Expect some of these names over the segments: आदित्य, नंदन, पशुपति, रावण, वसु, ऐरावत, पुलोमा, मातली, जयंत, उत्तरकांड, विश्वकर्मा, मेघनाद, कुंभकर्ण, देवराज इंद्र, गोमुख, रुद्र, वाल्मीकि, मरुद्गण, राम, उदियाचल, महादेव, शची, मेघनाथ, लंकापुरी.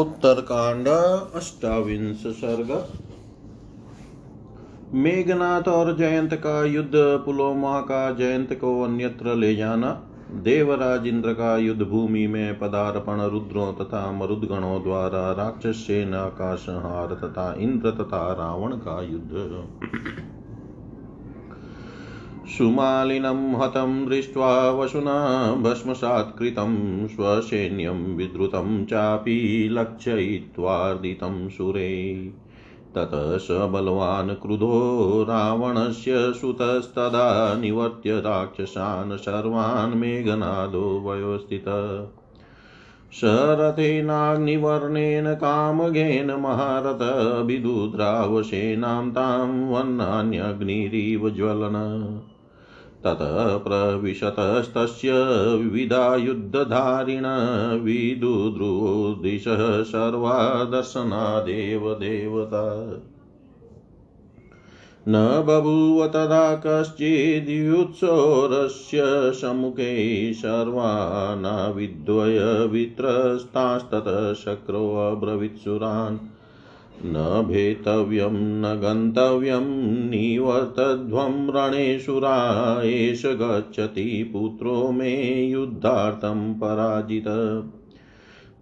उत्तरकांड अष्टाविंश सर्ग। मेघनाथ और जयंत का युद्ध, पुलोमा का जयंत को अन्यत्र ले जाना, देवराज इंद्र का युद्ध भूमि में पदार्पण, रुद्रों तथा मरुद्गणों द्वारा राक्षस सेना का संहार तथा इंद्र तथा रावण का युद्ध। सुमालिनं हतं दृष्ट्वा वसुना भस्मसात्कृतं स्वसैन्यं विद्रुतं चापि लक्षयित्वार्दितं सुरे। ततः स बलवान् क्रुधो रावणस्य सुतस्तदा निवर्त्य राक्षसान् सर्वान् मेघनादो वयोस्थितः। शरथेनाग्निवर्णेन कामघेन महारथ विदुद्रावसेनां तां वह्नान्यग्निरिव ज्वलन। ततः प्रविशतस्तस्य विविधा युद्धधारिण विदुद्रुदिशः सर्वा दर्शनादेव देवता। न बभूव तदा कश्चिद्युत्सोरस्य सम्मुखे सर्वानाविद्वय वित्रस्तास्ततः शक्रो अब्रवीत्सुरान्। न भेतव्यं न गन्तव्यं निवर्तध्वं रणे सुरा। एष गच्छति पुत्रो मे युद्धार्थं पराजितः।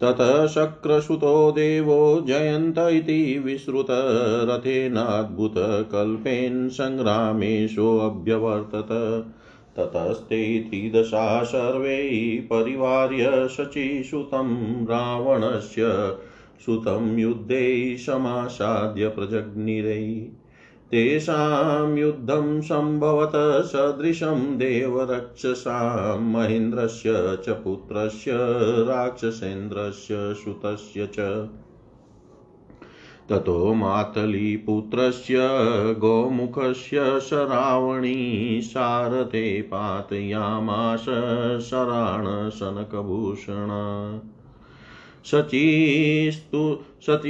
ततः शक्रसुतो देवो जयन्त इति विश्रुत रथेनाद्भुत कल्पेन संग्रामेशोऽभ्यवर्तत। ततस्ते त्रिदशा सर्वे परिवार्य शची सुतं रावणस्य सुतं युद्धे समासाद्य प्रजग्निरे। तेषां युद्धं संभवत सदृशं देवरक्षसां महेन्द्रस्य च पुत्रस्य राक्षसेन्द्रस्य सुतस्य च। ततो मातली पुत्रस्य गोमुखस्य शरावणी सारथे पातयामास शराणशनकभूषण। शचीसुतश्चापि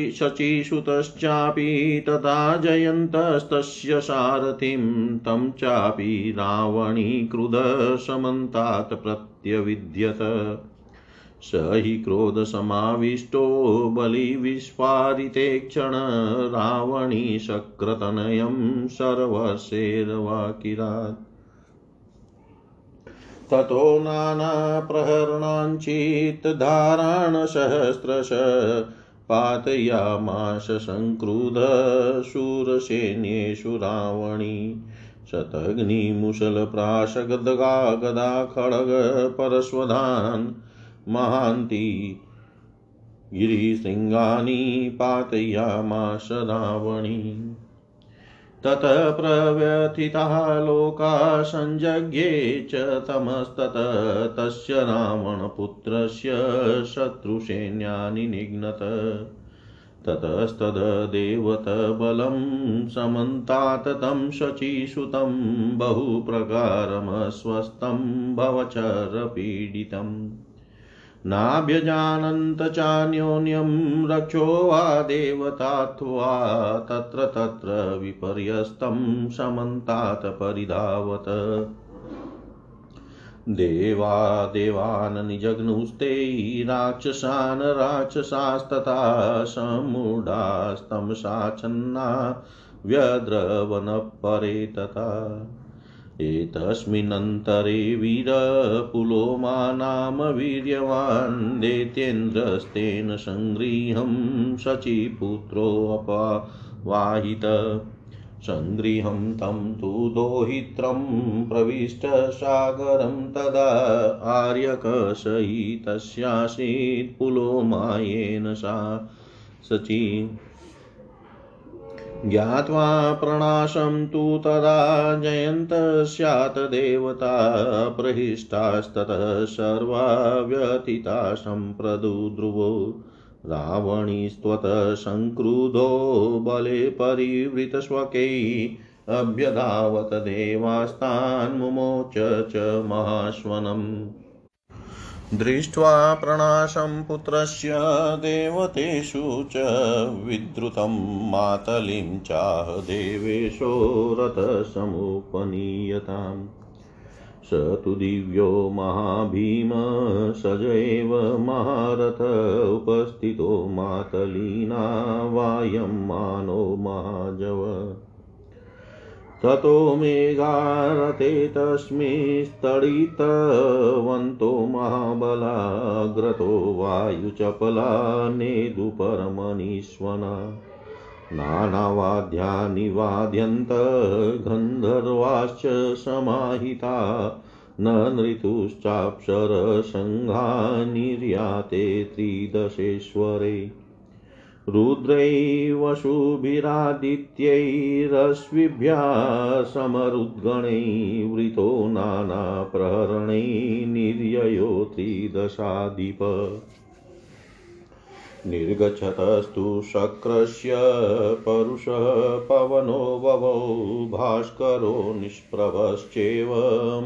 तथा जयन्तस्तस्य सारथिं तं चापि रावणी क्रुधसमन्तात् प्रत्यविद्यत। स हि क्रोधसमाविष्टो बलिविस्फारिते क्षण रावणी शक्रतनयं सर्वशेरवाकिरात्। ततो नानाप्रहरणाञ्चित् धारान् सहस्रश पातयामास संक्रुध शूरसेनेषु रावणी। शतघ्नि मुसलप्राशगदगा गदा खड्ग परश्वधान् महान्ति गिरिसिंहानि पातयामास रावणी। ततः प्रव्यथितः लोकाः संजज्ञे च तमस्ततः तस्य रावणपुत्रस्य शत्रुसैन्यानि निघ्नतः। ततस्तद् देवतः बलं समन्तात् तं शचीसुतं बहुप्रकारमस्वस्थं भवचरपीडितम्। नाभ्यजानन्त चान्योन्यं रक्षो वा देवतात्वा तत्र तत्र विपर्यस्तं समन्तात परिधावत। देवा देवान् निजघ्नुस्ते राक्षसान् राक्षसास्तथा सम्मूढास्तं साचन्ना व्यद्रवनपरे तथा। एतस्मिन्नन्तरे वीरपुलोमा नाम वीर्यवान् दैत्येन्द्रस्तेन संगृह्यं शचीपुत्रोऽपवाहितः। संगृह्यं तं तु दोहित्रं प्रविष्ट सागरं तदा आर्यकसहितस्यासीत् पुलोमायेन सा शची। ज्ञात्वा प्रणाशं तु तदा जयन्तस्यात् देवता प्रहिष्टास्ततः सर्वा व्यथिता सम्प्रद्रुवो। रावणीस्त्वतः संक्रुधो बले परिवृतस्वकैः अभ्यधावत देवास्तान् मुमोच च महाश्वनम्। दृष्ट्वा प्रणाशं पुत्रस्य देवतेषु च विद्रुतं मातलिं चाह देवेशो रथसमुपनीयताम्। स तु दिव्यो महाभीम स एव महारथ उपस्थितो मातलीना वायं मानो महाजव ततो मेघारते तस्मिन् तडितवन्तो महाबला ग्रतो वायुचपला नेदु परमनीश्वना नानावाद्या निवाद्यन्त गन्धर्वाश्च समाहिता नृतुश्चाप्सर संघा निर्याते त्रिदशेश्वरे रुद्रै वसुभिरादित्यैरश्विभ्या समरुद्गणै वृतो नानाप्रहरणै निर्ययो त्रिदशाधिप निर्गच्छतस्तु शक्रस्य परुषः पवनो बभौ भास्करो निष्प्रभश्चैव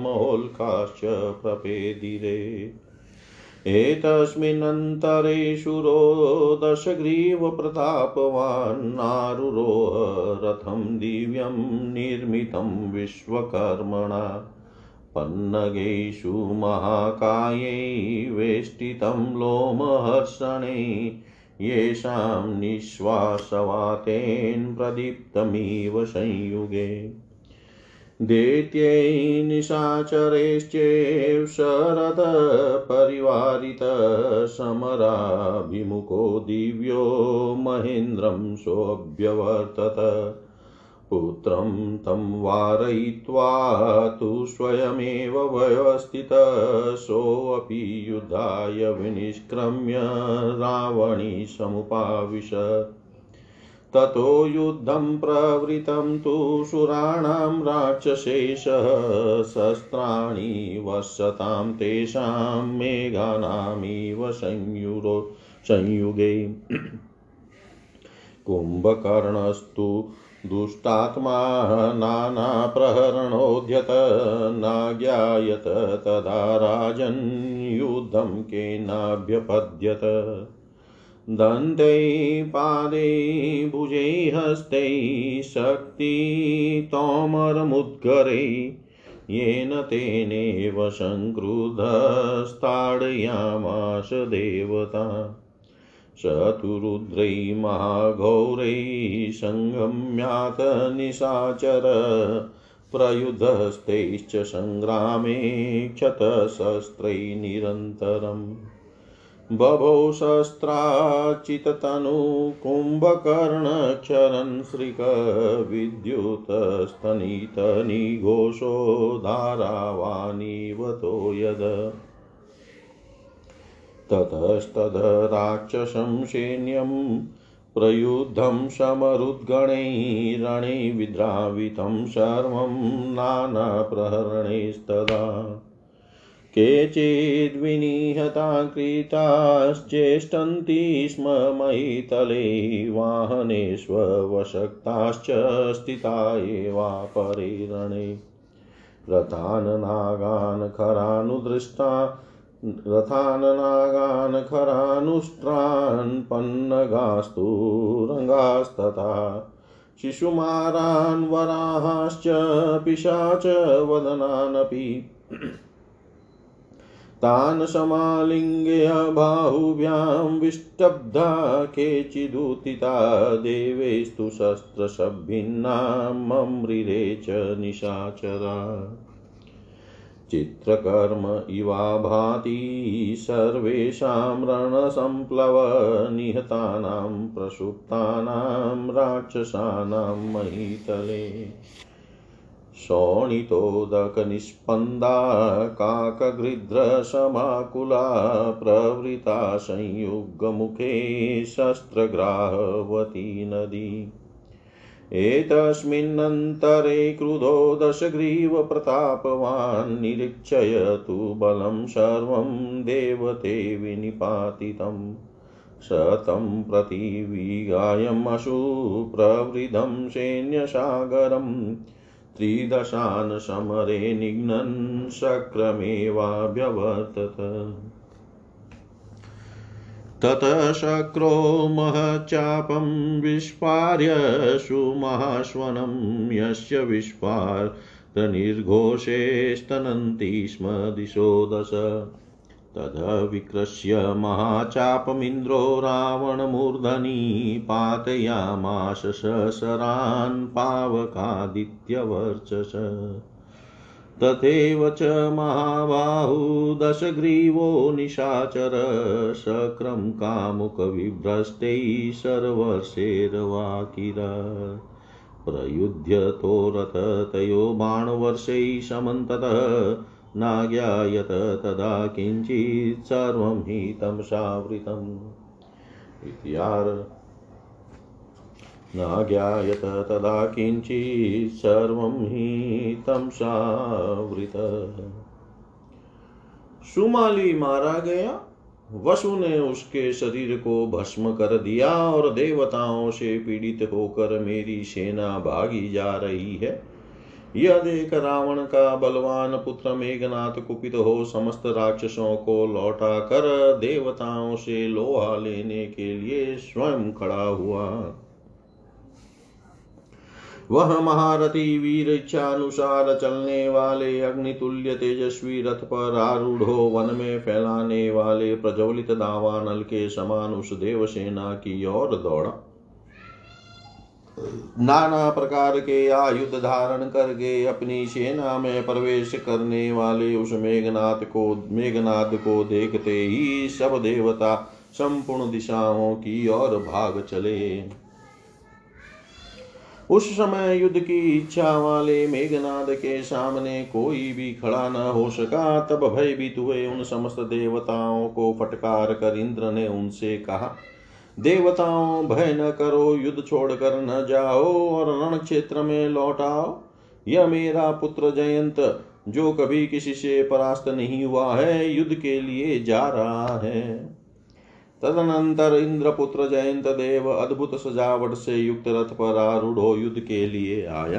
महोल्काश्च प्रपेदिरे एतस्मिन्नन्तरे शूरो दशग्रीवप्रतापवान् नारुरोह रथं दिव्यं निर्मितं विश्वकर्मणा पन्नगेषु महाकायै वेष्टितं लोमहर्षणे येषां निश्वासवातेन प्रदीप्तमिव संयुगे दैत्यै निशाचरैश्चैव शरद परिवारित समराभिमुखो दिव्यो महेन्द्रं सोऽभ्यवर्तत पुत्रं तं वारयित्वा तु स्वयमेव व्यवस्थित सोऽपि युद्धाय विनिष्क्रम्य रावणी समुपाविशत् ततो युद्धं प्रवृतं तु सुराणां राक्षसेशः शस्त्राणि वर्षतां तेषां मेघानामिव संयुगे कुंभकर्णस्तु दुष्टात्मा नानाप्रहरणोद्यत नाज्ञायत तदा राजन् युद्धं केनाभ्यपद्यत दन्ते पादे भुजे हस्ते शक्ति तोमरमुद्गरे येन तेनेव संक्रुद्धस्ताडयामास देवता सतु रुद्रै महाघौरै संगम्यात निशाचर प्रयुधस्तैश्च संग्रामे क्षतशस्त्रै निरन्तरम् बभौ शस्त्राचिततनु कुंभकर्णक्षरन् श्रीक विद्युतस्तनितनिघोषो धारावानिवतो यद ततस्तद राक्षसं सैन्यं प्रयुद्धं समरुद्गणैः रणे विद्रावितं सर्वं नानाप्रहरणैस्तदा केचिद्विनिहता कृताश्चेष्टन्ति स्म मयितले वाहनेष्वशक्ताश्च स्थिता एवापरे रणे रथान् नागान् खरानुष्ट्रान् पन्नगास्तु रंगास्तथा शिशुमारान् वराहाश्च पिशाच वदनानपि तान् समालिंग्य बाहुभ्यां विष्टब्धा केचिदुतिता देवेस्तु शस्त्रशब्भिन्नां मम्रिरे च निशाचरा चित्रकर्म इवाभाति सर्वेषां रणसंप्लव निहतानां प्रसुप्तानां राक्षसानां महीतले शोणितोदकनिष्पन्दा काकगृध्रसमाकुला प्रवृता संयुगमुखे शस्त्रग्राहवती नदी एतस्मिन्नन्तरे क्रुधो दशग्रीवप्रतापवान् निरीक्षय तु बलं सर्वं देवते विनिपातितम् शतं प्रतिविगायमशु प्रवृद्धं सैन्यसागरम् त्रिदशान् समरे निघ्नन् शक्रमेवाभ्यवर्तत ततः शक्रो महच्चापं विस्पार्य सुमहाश्वनं यस्य विस्पार निर्घोषे स्तनन्ति स्म दिशो दश। तदा विकृष्य महाचापमिन्द्रो रावणमूर्धनि पातयामास सहसरान् पावकादित्यवर्चस। तथैव च महाबाहु दशग्रीवो निशाचर शक्रं कामुकविभ्रष्टै सर्वशेरवाकिर। प्रयुध्य तो रथ तयो बाणवर्षैः समन्ततः नाज्ञायत तदा किञ्चित् सर्वं हि तमसावृतम्। नाज्ञायत तदा किञ्चित् सर्वं हि तमसावृतम्। सुमाली मारा गया। वसु ने उसके शरीर को भस्म कर दिया और देवताओं से पीड़ित होकर मेरी सेना भागी जा रही है यह देख रावण का बलवान पुत्र मेघनाथ कुपित हो समस्त राक्षसों को लौटा कर देवताओं से लोहा लेने के लिए स्वयं खड़ा हुआ। वह महारथी वीर इच्छानुसार चलने वाले अग्नितुल्य तेजस्वी रथ पर आरूढ़ हो वन में फैलाने वाले प्रज्वलित दावानल के समान उस देवसेना की ओर दौड़ा। नाना प्रकार के आयुध धारण करके अपनी सेना में प्रवेश करने वाले उस मेघनाद को देखते ही सब देवता संपूर्ण दिशाओं की ओर भाग चले। उस समय युद्ध की इच्छा वाले मेघनाद के सामने कोई भी खड़ा न हो सका। तब भयभीत हुए उन समस्त देवताओं को फटकार कर इंद्र ने उनसे कहा, देवताओं भय न करो, युद्ध छोड़कर न जाओ और रण क्षेत्र में लौट आओ। यह मेरा पुत्र जयंत जो कभी किसी से परास्त नहीं हुआ है युद्ध के लिए जा रहा है। तदनंतर इंद्रपुत्र जयंत देव अद्भुत सजावट से युक्त रथ पर आरूढ़ हो युद्ध के लिए आया।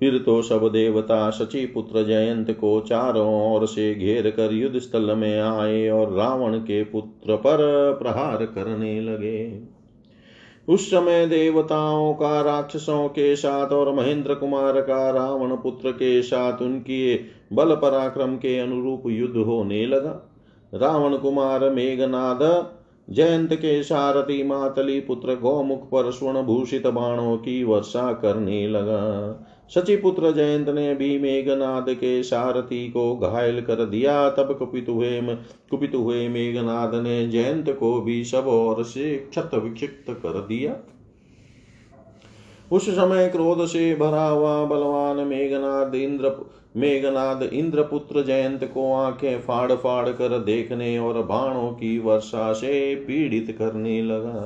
फिर तो सब देवता शची पुत्र जयंत को चारों ओर से घेर कर युद्ध स्थल में आए और रावण के पुत्र पर प्रहार करने लगे। उस समय देवताओं का राक्षसों के साथ और महेंद्र कुमार का रावण पुत्र के साथ उनके बल पराक्रम के अनुरूप युद्ध होने लगा। रावण कुमार मेघनाद जयंत के सारथी मातली पुत्र गोमुख पर स्वर्ण भूषित बाणों की वर्षा करने लगा। शची पुत्र जयंत ने भी मेघनाद के सारथी को घायल कर दिया। तब कुपित हुए मेघनाद ने जयंत को भी सब ओर से क्षत विक्षिप्त कर दिया। उस समय क्रोध से भरा हुआ बलवान मेघनाद इंद्रपुत्र जयंत को आंखें फाड़ फाड़ कर देखने और बाणों की वर्षा से पीड़ित करने लगा।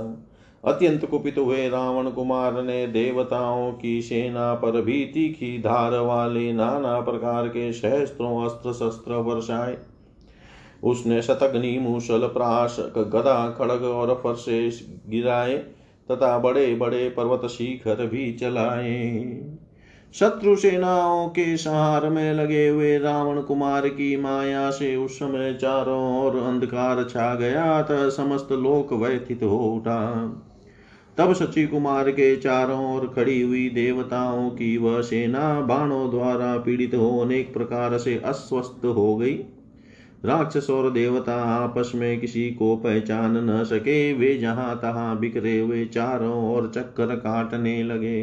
अत्यंत कुपित हुए रावण कुमार ने देवताओं की सेना पर भी तीखी धार वाले नाना प्रकार के सहस्त्रों अस्त्र शस्त्र वर्षाए। उसने शतघ्नि मूसल प्राश गदा खड़ग और फरसे गिराए तथा बड़े बड़े पर्वत शिखर भी चलाए। शत्रु सेनाओं के सहार में लगे हुए रावण कुमार की माया से उस समय चारों ओर अंधकार छा गया तथा समस्त लोक व्यथित हो उठा। तब शची कुमार के चारों ओर खड़ी हुई देवताओं की वह सेना बाणों द्वारा पीड़ित हो अनेक प्रकार से अस्वस्थ हो गई। राक्षस और देवता आपस में किसी को पहचान न सके। वे जहां तहां बिखरे हुए चारों ओर चक्कर काटने लगे।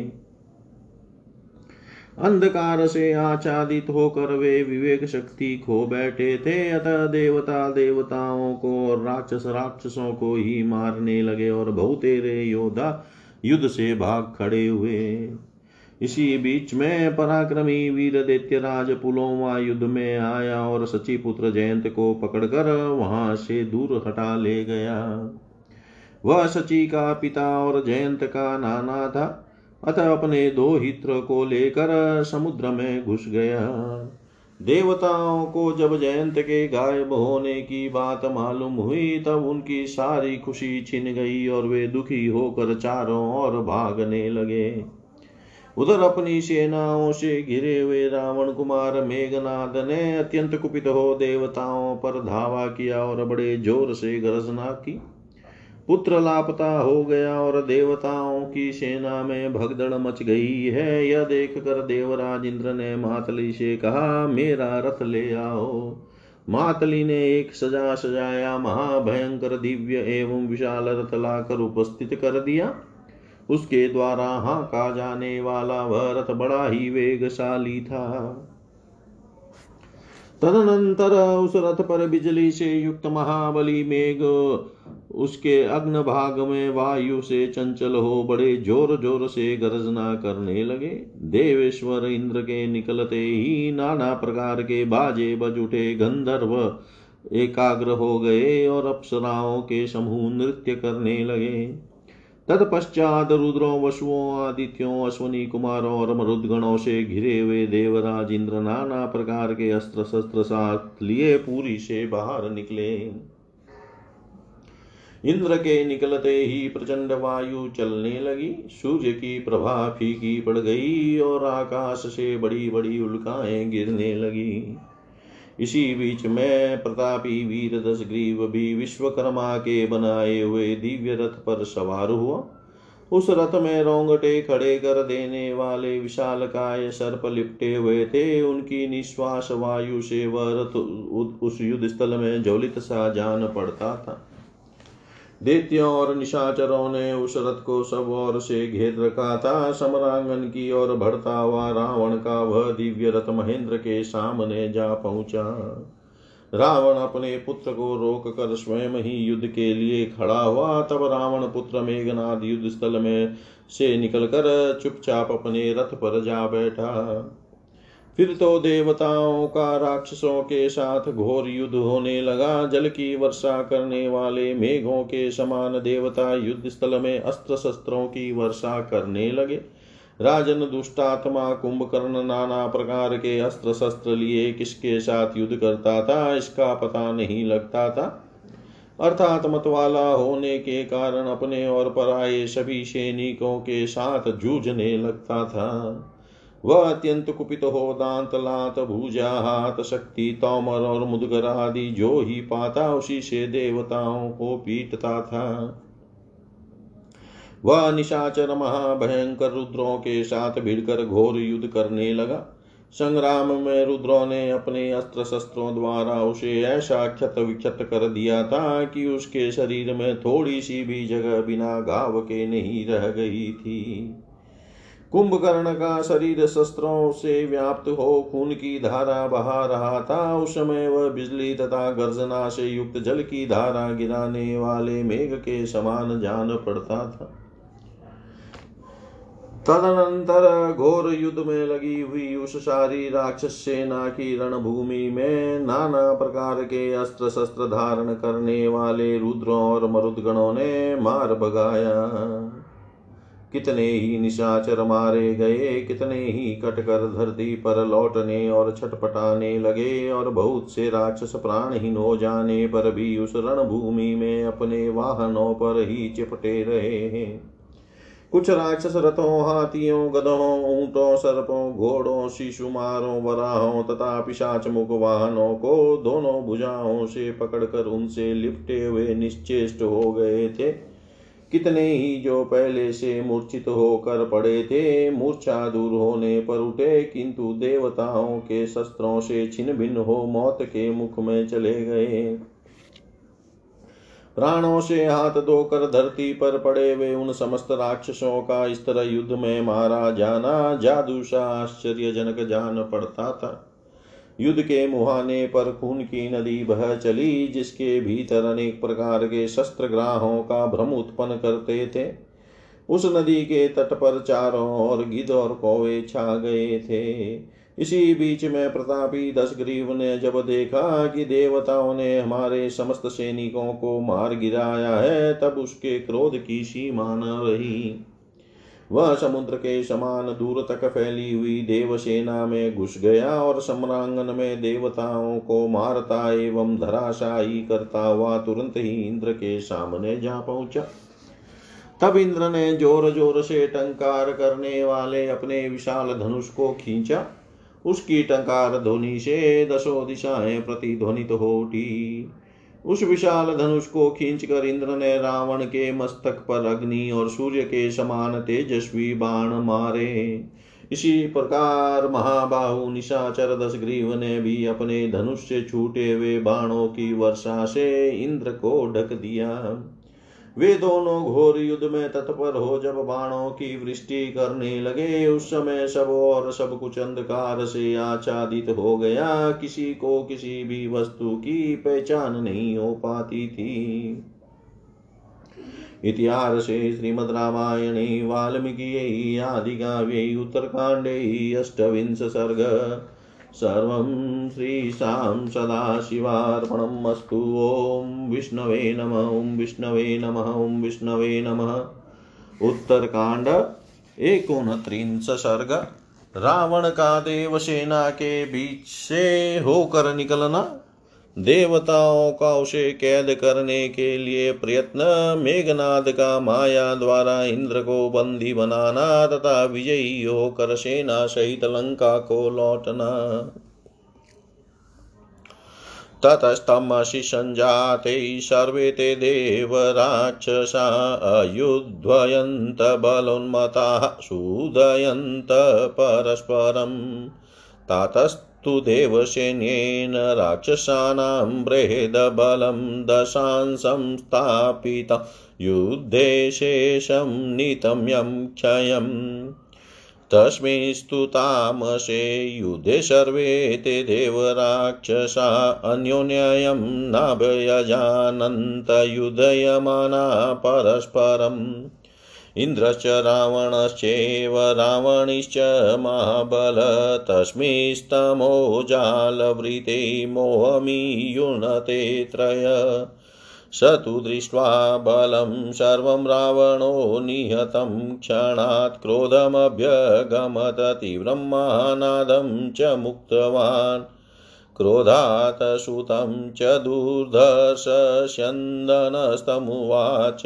अंधकार से आच्छादित होकर वे विवेक शक्ति खो बैठे थे। अतः देवता देवताओं को और राक्षस राक्षसों को ही मारने लगे और बहुतेरे योद्धा युद्ध से भाग खड़े हुए। इसी बीच में पराक्रमी वीर दैत्यराज पुलोमा युद्ध में आया और शची पुत्र जयंत को पकड़कर वहां से दूर हटा ले गया। वह शची का पिता और जयंत का नाना था। अतः अपने दो हित्र को लेकर समुद्र में घुस गया। देवताओं को जब जयंत के गायब होने की बात मालूम हुई तब उनकी सारी खुशी छिन गई और वे दुखी होकर चारों ओर भागने लगे। उधर अपनी सेनाओं से घिरे हुए रावण कुमार मेघनाद ने अत्यंत कुपित हो देवताओं पर धावा किया और बड़े जोर से गर्जना की। पुत्र लापता हो गया और देवताओं की सेना में भगदड़ मच गई है। यह देखकर देवराज इंद्र ने मातली से कहा, मेरा रथ ले आओ। मातली ने एक सजा सजाया महाभयंकर दिव्य एवं विशाल रथ लाकर उपस्थित कर दिया। उसके द्वारा हांका जाने वाला वह रथ बड़ा ही वेगशाली था। तदनंतर उस रथ पर बिजली से युक्त महाबली मेघ उसके अग्न भाग में वायु से चंचल हो बड़े जोर जोर से गर्जना करने लगे। देवेश्वर इंद्र के निकलते ही नाना प्रकार के बाजे बज उठे, गंधर्व एकाग्र हो गए और अप्सराओं के समूह नृत्य करने लगे। तत्पश्चात रुद्रों, वसुओं, आदित्यों, अश्वनी कुमारों और मरुद्गणों से घिरे हुए देवराज इंद्र नाना प्रकार के अस्त्र शस्त्र साथ लिए पूरी से बाहर निकले। इंद्र के निकलते ही प्रचंड वायु चलने लगी, सूर्य की प्रभा फीकी पड़ गई और आकाश से बड़ी बड़ी उल्काएं गिरने लगी। इसी बीच में प्रतापी वीर दशग्रीव भी विश्वकर्मा के बनाए हुए दिव्य रथ पर सवार हुआ। उस रथ में रोंगटे खड़े कर देने वाले विशालकाय सर्प लिपटे हुए थे। उनकी निश्वास वायु से वह रथ उस युद्ध स्थल में ज्वलित सा जान पड़ता था। दैत्यों और निशाचरों ने उस रथ को सब ओर से घेर रखा था। समरांगन की ओर बढ़ता हुआ रावण का वह दिव्य रथ महेंद्र के सामने जा पहुंचा। रावण अपने पुत्र को रोक कर स्वयं ही युद्ध के लिए खड़ा हुआ। तब रावण पुत्र मेघनाथ युद्ध स्थल में से निकलकर चुपचाप अपने रथ पर जा बैठा। फिर तो देवताओं का राक्षसों के साथ घोर युद्ध होने लगा। जल की वर्षा करने वाले मेघों के समान देवता युद्ध स्थल में अस्त्र शस्त्रों की वर्षा करने लगे। राजन दुष्टात्मा कुंभकर्ण नाना प्रकार के अस्त्र शस्त्र लिए किसके साथ युद्ध करता था इसका पता नहीं लगता था। अर्थात मतवाला होने के कारण अपने और पराये सभी सैनिकों के साथ जूझने लगता था। वह अत्यंत कुपित हो दांत, लात, भूजा, हाथ, शक्ति, तोमर और मुदगर आदि जो ही पाता उसी से देवताओं को पीटता था। वह निशाचर महाभयंकर रुद्रों के साथ भिड़कर घोर युद्ध करने लगा। संग्राम में रुद्रों ने अपने अस्त्र शस्त्रों द्वारा उसे ऐसा क्षत विक्षत कर दिया था कि उसके शरीर में थोड़ी सी भी जगह बिना घाव के नहीं रह गई थी। कुंभकर्ण का शरीर शस्त्रों से व्याप्त हो खून की धारा बहा रहा था। उस समय वह बिजली तथा गर्जना से युक्त जल की धारा गिराने वाले मेघ के समान जान पड़ता था। तदनंतर घोर युद्ध में लगी हुई उस सारी राक्षस सेना की रणभूमि में नाना प्रकार के अस्त्र शस्त्र धारण करने वाले रुद्रों और मरुद्गणों ने मार भगाया। कितने ही निशाचर मारे गए, कितने ही कटकर धरती पर लौटने और छटपटाने लगे और बहुत से राक्षस प्राणहीन हो जाने पर भी उस रणभूमि में अपने वाहनों पर ही चिपटे रहे। कुछ राक्षस रथों, हाथियों, गधों, ऊंटों, सर्पों, घोड़ों, शिशुमारों, वराहों तथा पिशाचमुख वाहनों को दोनों भुजाओं से पकड़कर उनसे लिपटे हुए निश्चेष्ट हो गए थे। कितने ही जो पहले से मूर्छित होकर पड़े थे मूर्छा दूर होने पर उठे, किंतु देवताओं के शस्त्रों से छिन्न भिन्न हो मौत के मुख में चले गए। प्राणों से हाथ धोकर धरती पर पड़े वे उन समस्त राक्षसों का इस तरह युद्ध में मारा जाना जादू सा आश्चर्यजनक जान पड़ता था। युद्ध के मुहाने पर खून की नदी बह चली, जिसके भीतर अनेक प्रकार के शस्त्रग्राहों का भ्रम उत्पन्न करते थे। उस नदी के तट पर चारों ओर गिद्ध और कौवे छा गए थे। इसी बीच में प्रतापी दशग्रीव ने जब देखा कि देवताओं ने हमारे समस्त सैनिकों को मार गिराया है तब उसके क्रोध की सीमा न रही। वह समुद्र के समान दूर तक फैली हुई देवसेना में घुस गया और सम्रांगन में देवताओं को मारता एवं धराशायी करता हुआ तुरंत ही इंद्र के सामने जा पहुंचा। तब इंद्र ने जोर जोर से टंकार करने वाले अपने विशाल धनुष को खींचा। उसकी टंकार ध्वनि से दसों दिशाएं प्रतिध्वनित हो उठी। उस विशाल धनुष को खींचकर इंद्र ने रावण के मस्तक पर अग्नि और सूर्य के समान तेजस्वी बाण मारे। इसी प्रकार महाबाहु निशाचर दशग्रीव ने भी अपने धनुष से छूटे हुए बाणों की वर्षा से इंद्र को ढक दिया। वे दोनों घोर युद्ध में तत्पर हो जब बाणों की वृष्टि करने लगे, उस समय सब और सब कुछ अंधकार से आच्छादित हो गया। किसी को किसी भी वस्तु की पहचान नहीं हो पाती थी। इतिहास श्रीमद् रामायणे वाल्मीकि आदि काव्ये उत्तरकांडे अष्टविंश सर्ग। सर्वं श्रीशां सदाशिवार्पणमस्तु। ओं विष्णवे नमः। ओं विष्णवे नमः। ओं विष्णवे नमः। उत्तरकांड 29 सर्ग। रावण का देवसेना के बीच से होकर निकलना। देवताओं का उसे कैद करने के लिए प्रयत्न। मेघनाद का माया द्वारा इंद्र को बंदी बनाना तथा विजयी होकर सेना सहित लंका को लौटना। ततस्तमसि संजाते सर्वे ते देवराक्षसा अयुध्ययन्त बलोन्मताः सूदयन्त परस्परम्। ततस्तु देवसेन्येन राक्षसानां बृहद्बलं दशांशं स्थापितं युद्धे शेषं नितम्यं क्षयम्। तस्मिंस्तु तामसे युद्धे सर्वे ते देवराक्षसा अन्योन्यं नाभ्यजानन्त युधयमाना परस्परम्। इंद्रश्च रावणश्चैव रावणिश्च महाबल तस्मिंस्तमोजालवृते मोहमीयुनते त्रय। स तु दृष्ट्वा बलं सर्वं रावणो निहतं क्षणात् क्रोधमभ्यगमत तीव्रं महानादं च मुक्तवान्। क्रोधात् सुतं च दुर्धर्षस्यन्दनस्तमुवाच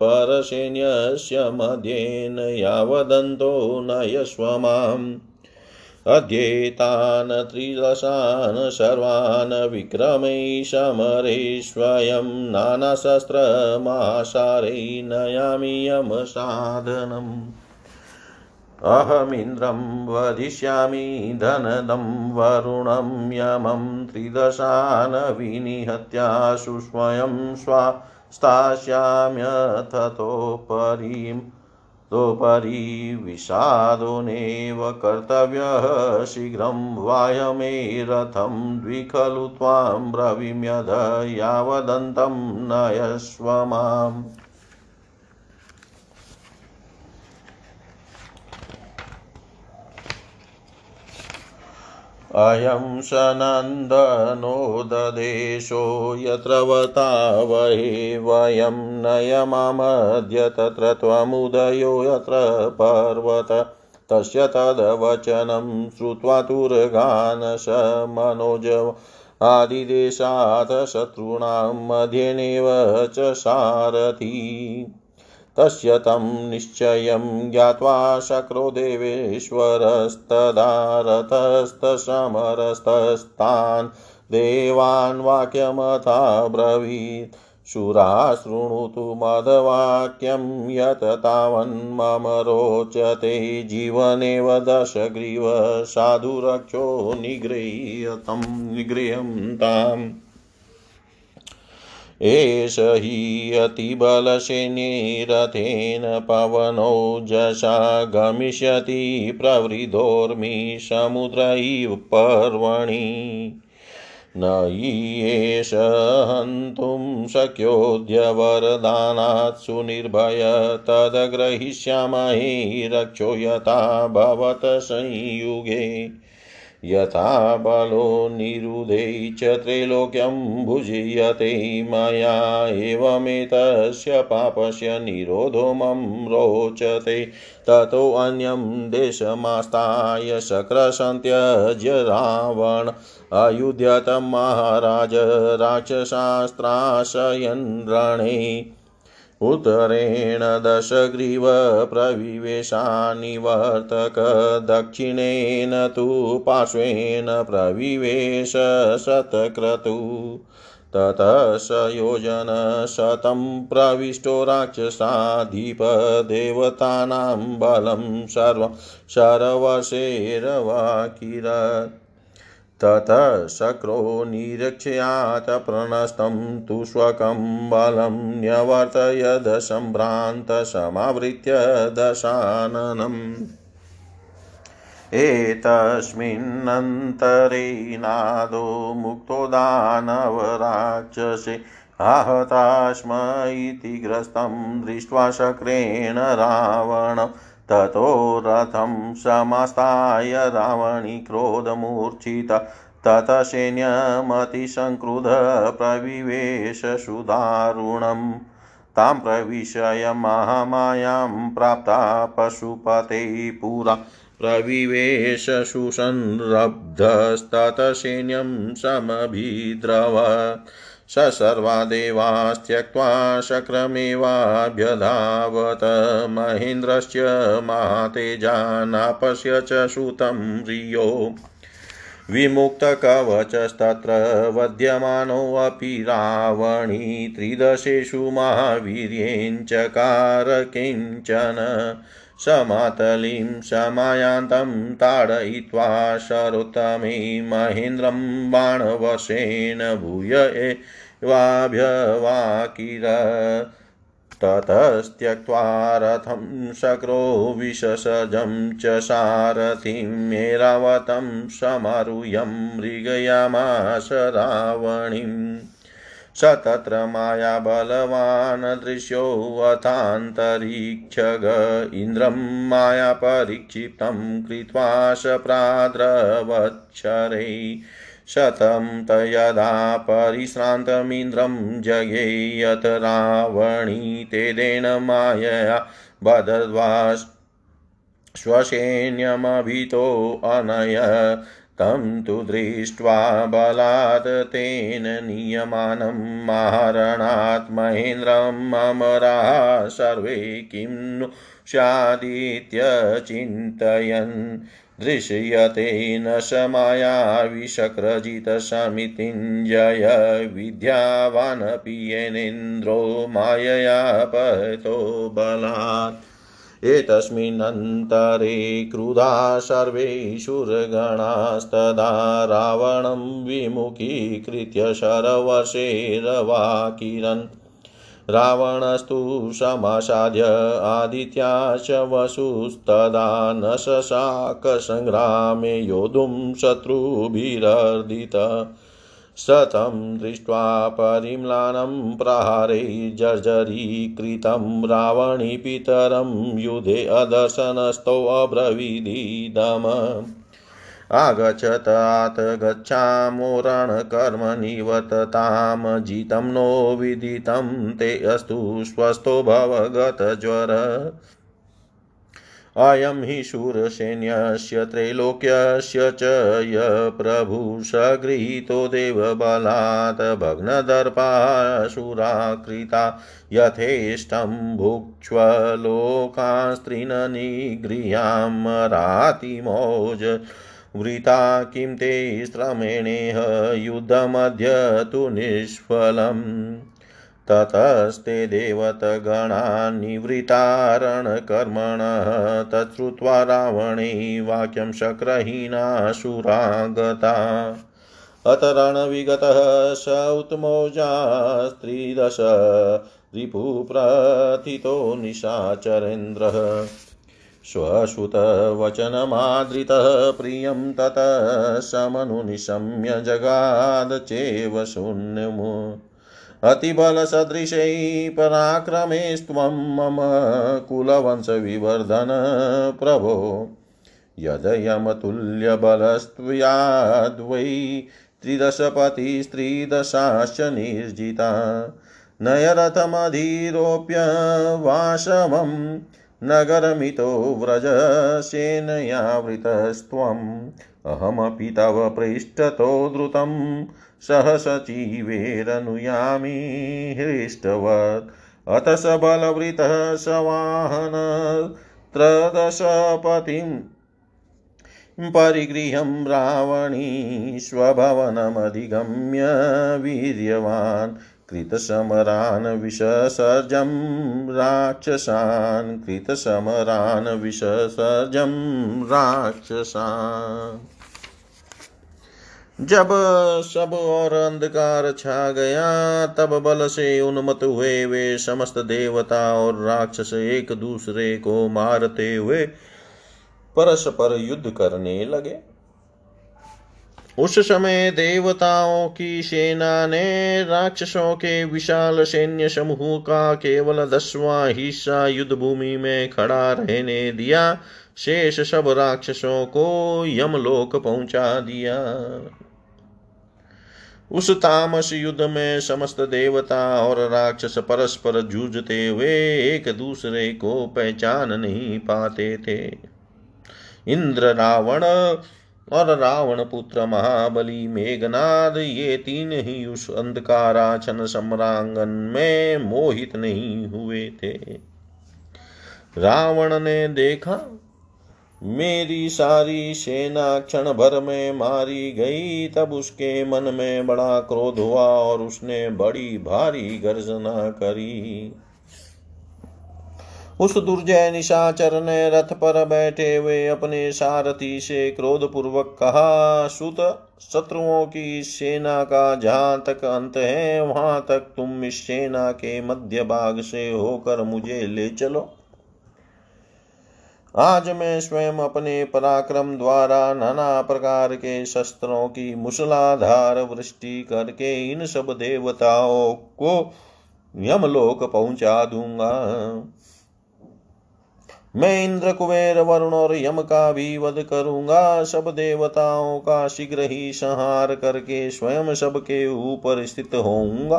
परसेन्यस्य मदेन यावदन्तो नयस्व माम्। अध्येतान् त्रिदशान् सर्वान् विक्रमे समरे स्वयं नानाशस्त्रमासारे नयामि यमसाधनम्। अहमिन्द्रं वदिष्यामि धनदं वरुणं यमं त्रिदशान् विनिहत्या सुस्वयं स्वास्थास्याम्यथतोपरि विषादो नैव कर्तव्यः शीघ्रं वायमे रथं द्विखलु त्वां ब्रवीम्यध यावदन्तं नयस्व माम्। अयं स नन्दनो ददेशो यत्र वर्तावहे वयं नयमामद्य तत्र त्वमुदयो यत्र पर्वत। तस्य तद्वचनं श्रुत्वा तुरगान स मनोज आदिदेशात् शत्रूणां मध्येनेव च सारथी। तस्य तं निश्चयं ज्ञात्वा शक्रो देवेश्वरस्तदारतस्तसमरस्तस्तान् देवान् वाक्यमथा ब्रवीत्। शूराः शृणुतु मद्वाक्यं यत् तावन्मम रोचते जीवनेव दशग्रीव साधुरक्षो निगृह्यं ताम्। एष हि अतिबलसेनीरथेन पवनो जशा गमिष्यति प्रवृद्धोर्मि समुद्रैव पर्वणि। न हि एष हन्तुं शक्योऽद्य वरदानात् सुनिर्भय तद्ग्रहीष्यामहि रक्षो यथा भवत संयुगे। यथा बलो निरुधे च त्रैलोक्यं भुजीयते मया एवमेतस्य पापस्य निरोधो मम रोचते। ततो अन्यं देशमास्ताय शक्रसन्त्यज्य रावण अयुध्यतं महाराज राक्षसास्त्राशयन् रणे। उत्तरेण दशग्रीव प्रविवेशानिवर्तक दक्षिणेन तु पार्श्वेन प्रविवेश शतक्रतु। ततः स योजन शतं प्रविष्टो राक्षसाधिपदेवतानां बलं सर्वं शरवशेरवाकिरत्। ततः शक्रो निरीक्ष्यात् प्रणस्तं तु स्वकं बलं न्यवर्तयद सम्भ्रान्त समावृत्य दशाननम्। एतस्मिन्नन्तरे नादो मुक्तो दानवराक्षसे आहतास्म इति ग्रस्तं दृष्ट्वा शक्रेण रावणं। ततो रथं समास्ताय रावणी क्रोधमूर्छिता ततः सैन्यमतिसंक्रुद्ध प्रविवेश सुदारुणम्। तां प्रविश्य महामायां प्राप्ता पशुपते पुरा प्रविवेश सुसंरब्धस्ततः सैन्यं समभिद्रव। स सर्वा देवास्त्यक्त्वा शक्रमेवाभ्यधावत महेन्द्रश्च महातेजानापश्य च सुतं रियो। विमुक्तकवचस्तत्र वध्यमानोऽपि रावणी त्रिदशेषु महावीर्येञ्चकार किञ्चन। समातलिं समायान्तं ताडयित्वा शरोतमे महेन्द्रं बाणवशेन भूय एवाभ्यवाकिर। ततस्त्यक्त्वा रथं शक्रो विशसजं च सारथिं ऐरावतं समारुह्यं मृगयामास रावणीम्। स तत्र मायाबलवान् दृश्यो अथान्तरिक्षग इन्द्रं मायापरिक्षिप्तं कृत्वा स प्राद्रवत्क्षरै। शतं तयदा परिश्रान्तमिन्द्रं जगेयत रावणी तेदेन मायया बदद्वा स्वसैन्यमभितो अनय। तं तु दृष्ट्वा बलात् तेन नियमानं महारणात् महेन्द्रम् अमराः सर्वे किं नु स्यादित्य चिन्तयन्। दृश्यते न समाया विशक्रजित समितिञ्जय विद्यावानपि येनेन्द्रो मायया पतो बलात्। एतस्मिन्नन्तरे क्रुधा सर्वे शूरगणास्तदा रावणं विमुखीकृत्य शरवर्षेरवाकिरन्। रावणस्तु समासाद्य आदित्याश्च वसुस्तदा न शशाक संग्रामे योद्धुं शत्रुभिरर्दित। शतं दृष्ट्वा परिम्लानं प्रहारे जर्जरीकृतं रावणी पितरं युधे अदर्शनस्थो अब्रवीदीदम। आगच्छतात गच्छामो रणकर्मणि वततां जितं नो विदितं ते अस्तु स्वस्थो भव गतज्वर। अयं हि शूरसैन्यस्य त्रैलोक्यस्य च यः प्रभुः सगृहीतो देवबलात्। भग्नदर्पासुराकृता यथेष्टं भुक्ष्व लोकांस्त्रीन् निगृह्यां रातिमौज वृता। किं ते श्रमेणेह युद्धमद्य तु निष्फलम्। ततस्ते देवतगणा निवृतारणकर्मणः। तच्छ्रुत्वा रावणे वाक्यं शक्रहीनासुरा गता। अत रणविगतः स उत्तमौजास्त्रिदश रिपुप्रथितो निशाचरेन्द्रः। श्वश्रुतवचनमादृतः प्रियं ततः समनुनिशम्य जगाद चैव शून्यम्। अतिबलसदृशै पराक्रमे स्त्वं मम कुलवंशविवर्धन प्रभो। यदयमतुल्यबलस्त्वया द्वै त्रिदशपतिस्त्रिदशाश्च निर्जिता। नयरथमधिरोप्य वाशमं नगरमितो व्रजसेनयावृतस्त्वम्। अहमपि तव पृष्ठतो द्रुतं सहसचिवेरनुयामि हृष्टवत्। अत स बलवृतः सवाहन त्रदशपतिं परिगृहं रावणी स्वभवनमधिगम्य वीर्यवान् कृतसमरान् विससर्जं राक्षसान् कृतसमरान् विससर्जं राक्षसान्। जब सब और अंधकार छा गया तब बल से उन्मत्त हुए वे समस्त देवता और राक्षस एक दूसरे को मारते हुए परस्पर युद्ध करने लगे। उस समय देवताओं की सेना ने राक्षसों के विशाल सैन्य समूह का केवल 10वां हिस्सा युद्ध भूमि में खड़ा रहने दिया, शेष सब राक्षसों को यमलोक पहुंचा दिया। उस तामस युद्ध में समस्त देवता और राक्षस परस्पर जूझते हुए एक दूसरे को पहचान नहीं पाते थे। इंद्र रावण और रावण पुत्र महाबली मेघनाद ये तीन ही उस अंधकाराचन सम्रांगन में मोहित नहीं हुए थे। रावण ने देखा मेरी सारी सेना क्षण भर में मारी गई, तब उसके मन में बड़ा क्रोध हुआ और उसने बड़ी भारी गर्जना करी। उस दुर्जय निशाचर ने रथ पर बैठे हुए अपने सारथी से क्रोधपूर्वक कहा, सुत शत्रुओं की सेना का जहाँ तक अंत है वहाँ तक तुम इस सेना के मध्य भाग से होकर मुझे ले चलो। आज मैं स्वयं अपने पराक्रम द्वारा नाना प्रकार के शस्त्रों की मूसलाधार वृष्टि करके इन सब देवताओं को यमलोक पहुंचा दूंगा। मैं इंद्र कुबेर वरुण और यम का भी वध करूंगा। सब देवताओं का शीघ्र ही संहार करके स्वयं सबके ऊपर स्थित होऊंगा।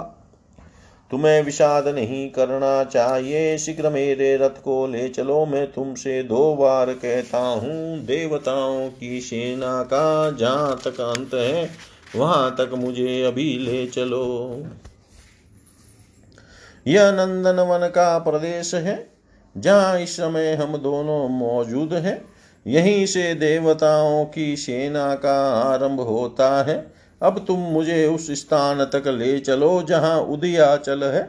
तुम्हें विषाद नहीं करना चाहिए, शीघ्र मेरे रथ को ले चलो। मैं तुमसे 2 बार कहता हूँ, देवताओं की सेना का जहाँ तक अंत है वहाँ तक मुझे अभी ले चलो। यह नंदन वन का प्रदेश है जहाँ इस समय हम दोनों मौजूद हैं। यहीं से देवताओं की सेना का आरंभ होता है। अब तुम मुझे उस स्थान तक ले चलो जहाँ उदियाचल है।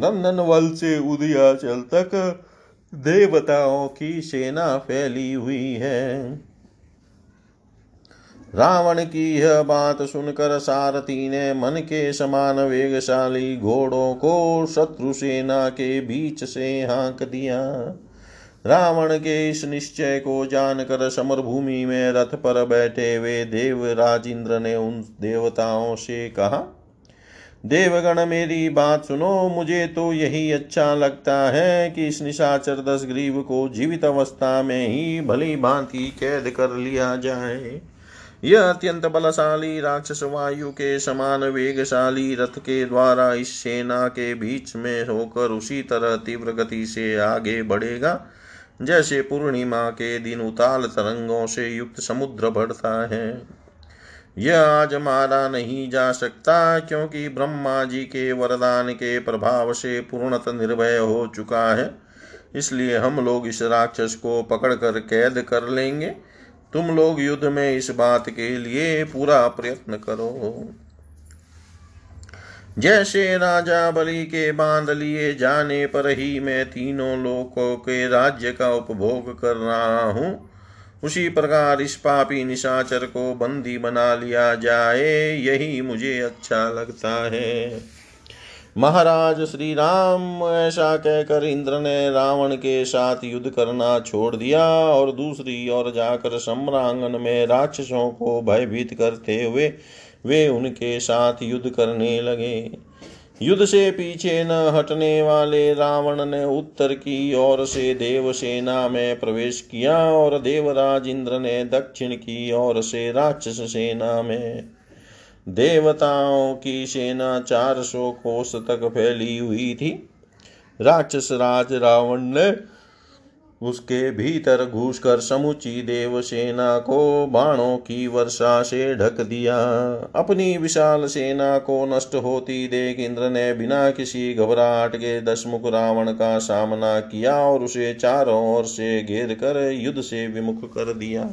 नंदनवल से उदियाचल तक देवताओं की सेना फैली हुई है। रावण की यह बात सुनकर सारथी ने मन के समान वेगशाली घोड़ों को शत्रु सेना के बीच से हाँक दिया। रावण के इस निश्चय को जानकर समरभूमि में रथ पर बैठे हुए देवराज इंद्र ने उन देवताओं से कहा, देवगण मेरी बात सुनो। मुझे तो यही अच्छा लगता है कि इस निशाचर 10 ग्रीव को जीवित अवस्था में ही भली भांति कैद कर लिया जाए। यह अत्यंत बलशाली राक्षस वायु के समान वेगशाली रथ के द्वारा इस सेना के बीच में होकर उसी तरह तीव्र गति से आगे बढ़ेगा जैसे पूर्णिमा के दिन उताल तरंगों से युक्त समुद्र बढ़ता है। यह आज मारा नहीं जा सकता क्योंकि ब्रह्मा जी के वरदान के प्रभाव से पूर्णतः निर्भय हो चुका है। इसलिए हम लोग इस राक्षस को पकड़कर कैद कर लेंगे। तुम लोग युद्ध में इस बात के लिए पूरा प्रयत्न करो। जैसे राजा बलि के बांध लिए जाने पर ही मैं तीनों लोकों के राज्य का उपभोग कर रहा हूँ, उसी प्रकार इस पापी निशाचर को बंदी बना लिया जाए, यही मुझे अच्छा लगता है। महाराज श्री राम, ऐसा कहकर इंद्र ने रावण के साथ युद्ध करना छोड़ दिया और दूसरी ओर जाकर सम्रांगण में राक्षसों को भयभीत करते हुए वे उनके साथ युद्ध करने लगे। युद्ध से पीछे न हटने वाले रावण ने उत्तर की ओर से देवसेना में प्रवेश किया और देवराज इंद्र ने दक्षिण की ओर से राक्षस सेना में। देवताओं की सेना 400 कोस तक फैली हुई थी। राक्षस राज रावण ने उसके भीतर घुसकर समूची देवसेना को बाणों की वर्षा से ढक दिया। अपनी विशाल सेना को नष्ट होती देख इंद्र ने बिना किसी घबराहट के 10 मुख रावण का सामना किया और उसे चारों ओर से घेर कर युद्ध से विमुख कर दिया।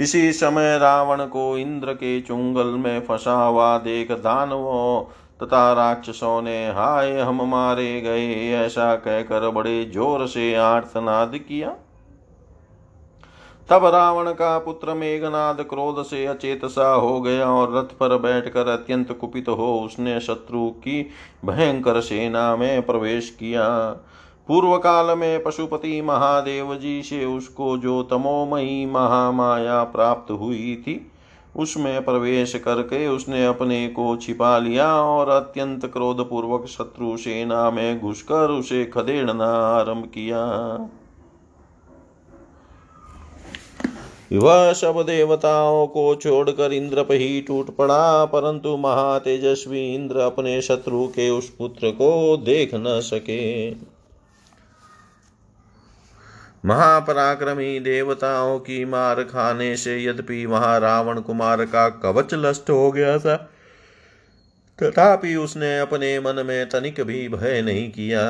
इसी समय रावण को इंद्र के चुंगल में फंसा हुआ देख दानवों तथा राक्षसों ने हाय हम मारे गए ऐसा कहकर बड़े जोर से आर्तनाद किया। तब रावण का पुत्र मेघनाद क्रोध से अचेत सा हो गया और रथ पर बैठकर अत्यंत कुपित हो उसने शत्रु की भयंकर सेना में प्रवेश किया। पूर्व काल में पशुपति महादेव जी से उसको जो तमोमयी महामाया प्राप्त हुई थी उसमें प्रवेश करके उसने अपने को छिपा लिया और अत्यंत क्रोधपूर्वक शत्रु सेना में घुसकर उसे खदेड़ना आरंभ किया। वह सब देवताओं को छोड़कर इंद्र पर ही टूट पड़ा, परंतु महातेजस्वी इंद्र अपने शत्रु के उस पुत्र को देख न सके। महापराक्रमी देवताओं की मार खाने से यद्यपि वहां रावण कुमार का कवच नष्ट हो गया था, तथापि उसने अपने मन में तनिक भी भय नहीं किया।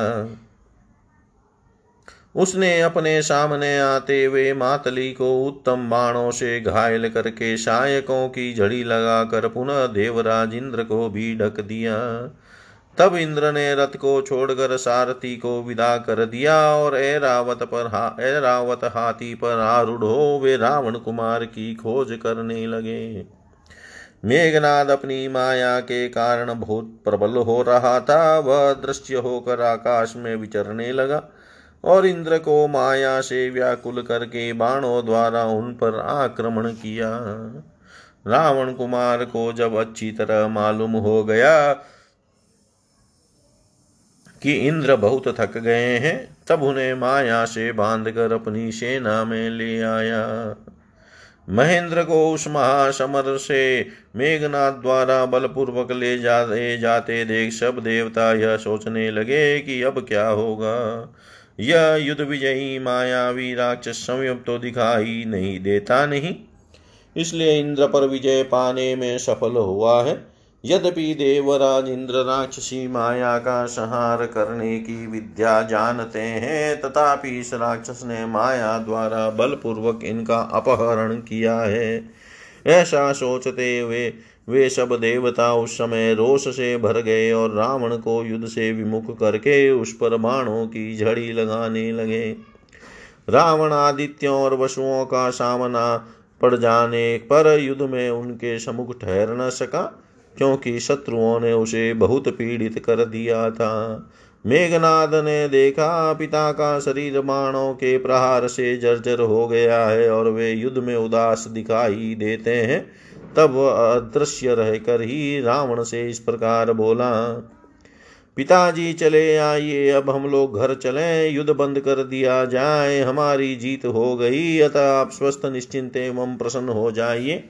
उसने अपने सामने आते हुए मातली को उत्तम बाणों से घायल करके सहायकों की झड़ी लगाकर पुनः देवराज इंद्र को भी ढक दिया। तब इंद्र ने रथ को छोड़कर सारथी को विदा कर दिया और ऐरावत हाथी पर आरूढ़ हो वे रावण कुमार की खोज करने लगे। मेघनाद अपनी माया के कारण बहुत प्रबल हो रहा था। वह दृश्य होकर आकाश में विचरने लगा और इंद्र को माया से व्याकुल करके बाणों द्वारा उन पर आक्रमण किया। रावण कुमार को जब अच्छी तरह मालूम हो गया कि इंद्र बहुत थक गए हैं, तब उन्हें माया से बांधकर अपनी सेना में ले आया। महेंद्र को उस महासमर से मेघनाद द्वारा बलपूर्वक ले जाते देख सब देवता यह सोचने लगे कि अब क्या होगा। यह युद्ध विजयी मायावी राक्षस संयम तो दिखाई नहीं देता नहीं, इसलिए इंद्र पर विजय पाने में सफल हुआ है। यद्यपि देवराज इंद्र राक्षसी माया का संहार करने की विद्या जानते हैं, तथापि इस राक्षस ने माया द्वारा बलपूर्वक इनका अपहरण किया है। ऐसा सोचते हुए वे सब देवता उस समय रोष से भर गए और रावण को युद्ध से विमुख करके उस पर बाणों की झड़ी लगाने लगे। रावण आदित्यों और वसुओं का सामना पड़ जाने पर युद्ध में उनके सम्मुख ठहर न सका, क्योंकि शत्रुओं ने उसे बहुत पीड़ित कर दिया था। मेघनाद ने देखा पिता का शरीर बाणों के प्रहार से जर्जर हो गया है और वे युद्ध में उदास दिखाई देते हैं, तब अदृश्य रहकर ही रावण से इस प्रकार बोला, पिताजी चले आइए, अब हम लोग घर चलें, युद्ध बंद कर दिया जाए, हमारी जीत हो गई, अतः आप स्वस्थ निश्चिंत एवं प्रसन्न हो जाइए।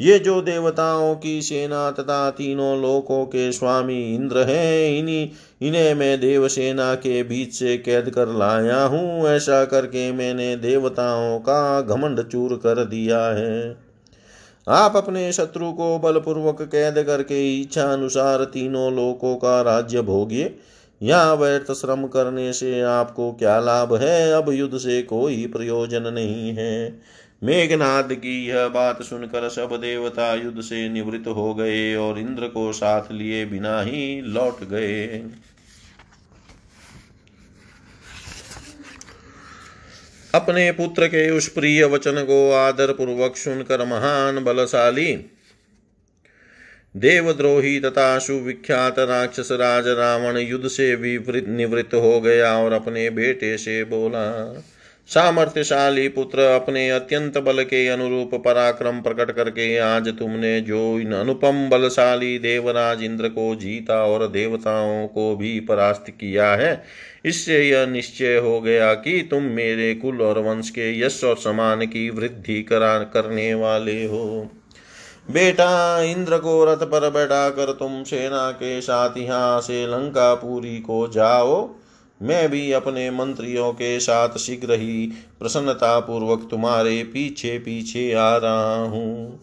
ये जो देवताओं की सेना तथा तीनों लोकों के स्वामी इंद्र हैं, इन्हें मैं देवसेना के बीच से कैद कर लाया हूँ। ऐसा करके मैंने देवताओं का घमंड चूर कर दिया है। आप अपने शत्रु को बलपूर्वक कैद करके इच्छा अनुसार तीनों लोकों का राज्य भोगिए, यहाँ व्यर्थ श्रम करने से आपको क्या लाभ है, अब युद्ध से कोई प्रयोजन नहीं है। मेघनाद की यह बात सुनकर सब देवता युद्ध से निवृत्त हो गए और इंद्र को साथ लिए बिना ही लौट गए। अपने पुत्र के उस प्रिय वचन को आदर पूर्वक सुनकर महान बलशाली देवद्रोही तथा सुविख्यात राक्षस राज रावण युद्ध से विपरीत निवृत्त हो गया और अपने बेटे से बोला, सामर्थ्यशाली पुत्र, अपने अत्यंत बल के अनुरूप पराक्रम प्रकट करके आज तुमने जो इन अनुपम बलशाली देवराज इंद्र को जीता और देवताओं को भी परास्त किया है, इससे यह निश्चय हो गया कि तुम मेरे कुल और वंश के यश और सम्मान की वृद्धि करने वाले हो। बेटा, इंद्र को रथ पर बैठा कर तुम सेना के साथ यहाँ से लंकापुरी को जाओ। मैं भी अपने मंत्रियों के साथ शीघ्र ही प्रसन्नतापूर्वक तुम्हारे पीछे पीछे आ रहा हूँ।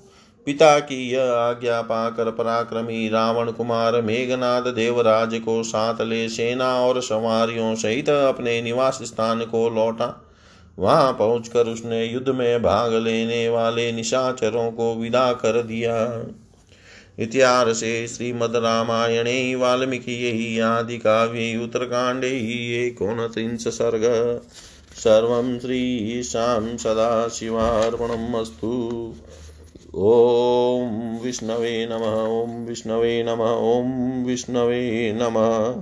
पिता की यह आज्ञा पाकर पराक्रमी रावण कुमार मेघनाद देवराज को साथ ले सेना और सवारियों सहित अपने निवास स्थान को लौटा। वहां पहुंचकर उसने युद्ध में भाग लेने वाले निशाचरों को विदा कर दिया। इतिहासे श्रीमद् रामायणे वाल्मीकि आदि काव्ये उत्तरकांडे एकोनत्रिंश सर्ग। सर्वं श्रीशां सदाशिवार्पणमस्तु। ओम विष्णवे नमः। ओम विष्णवे नमः। ओम विष्णवे नमः।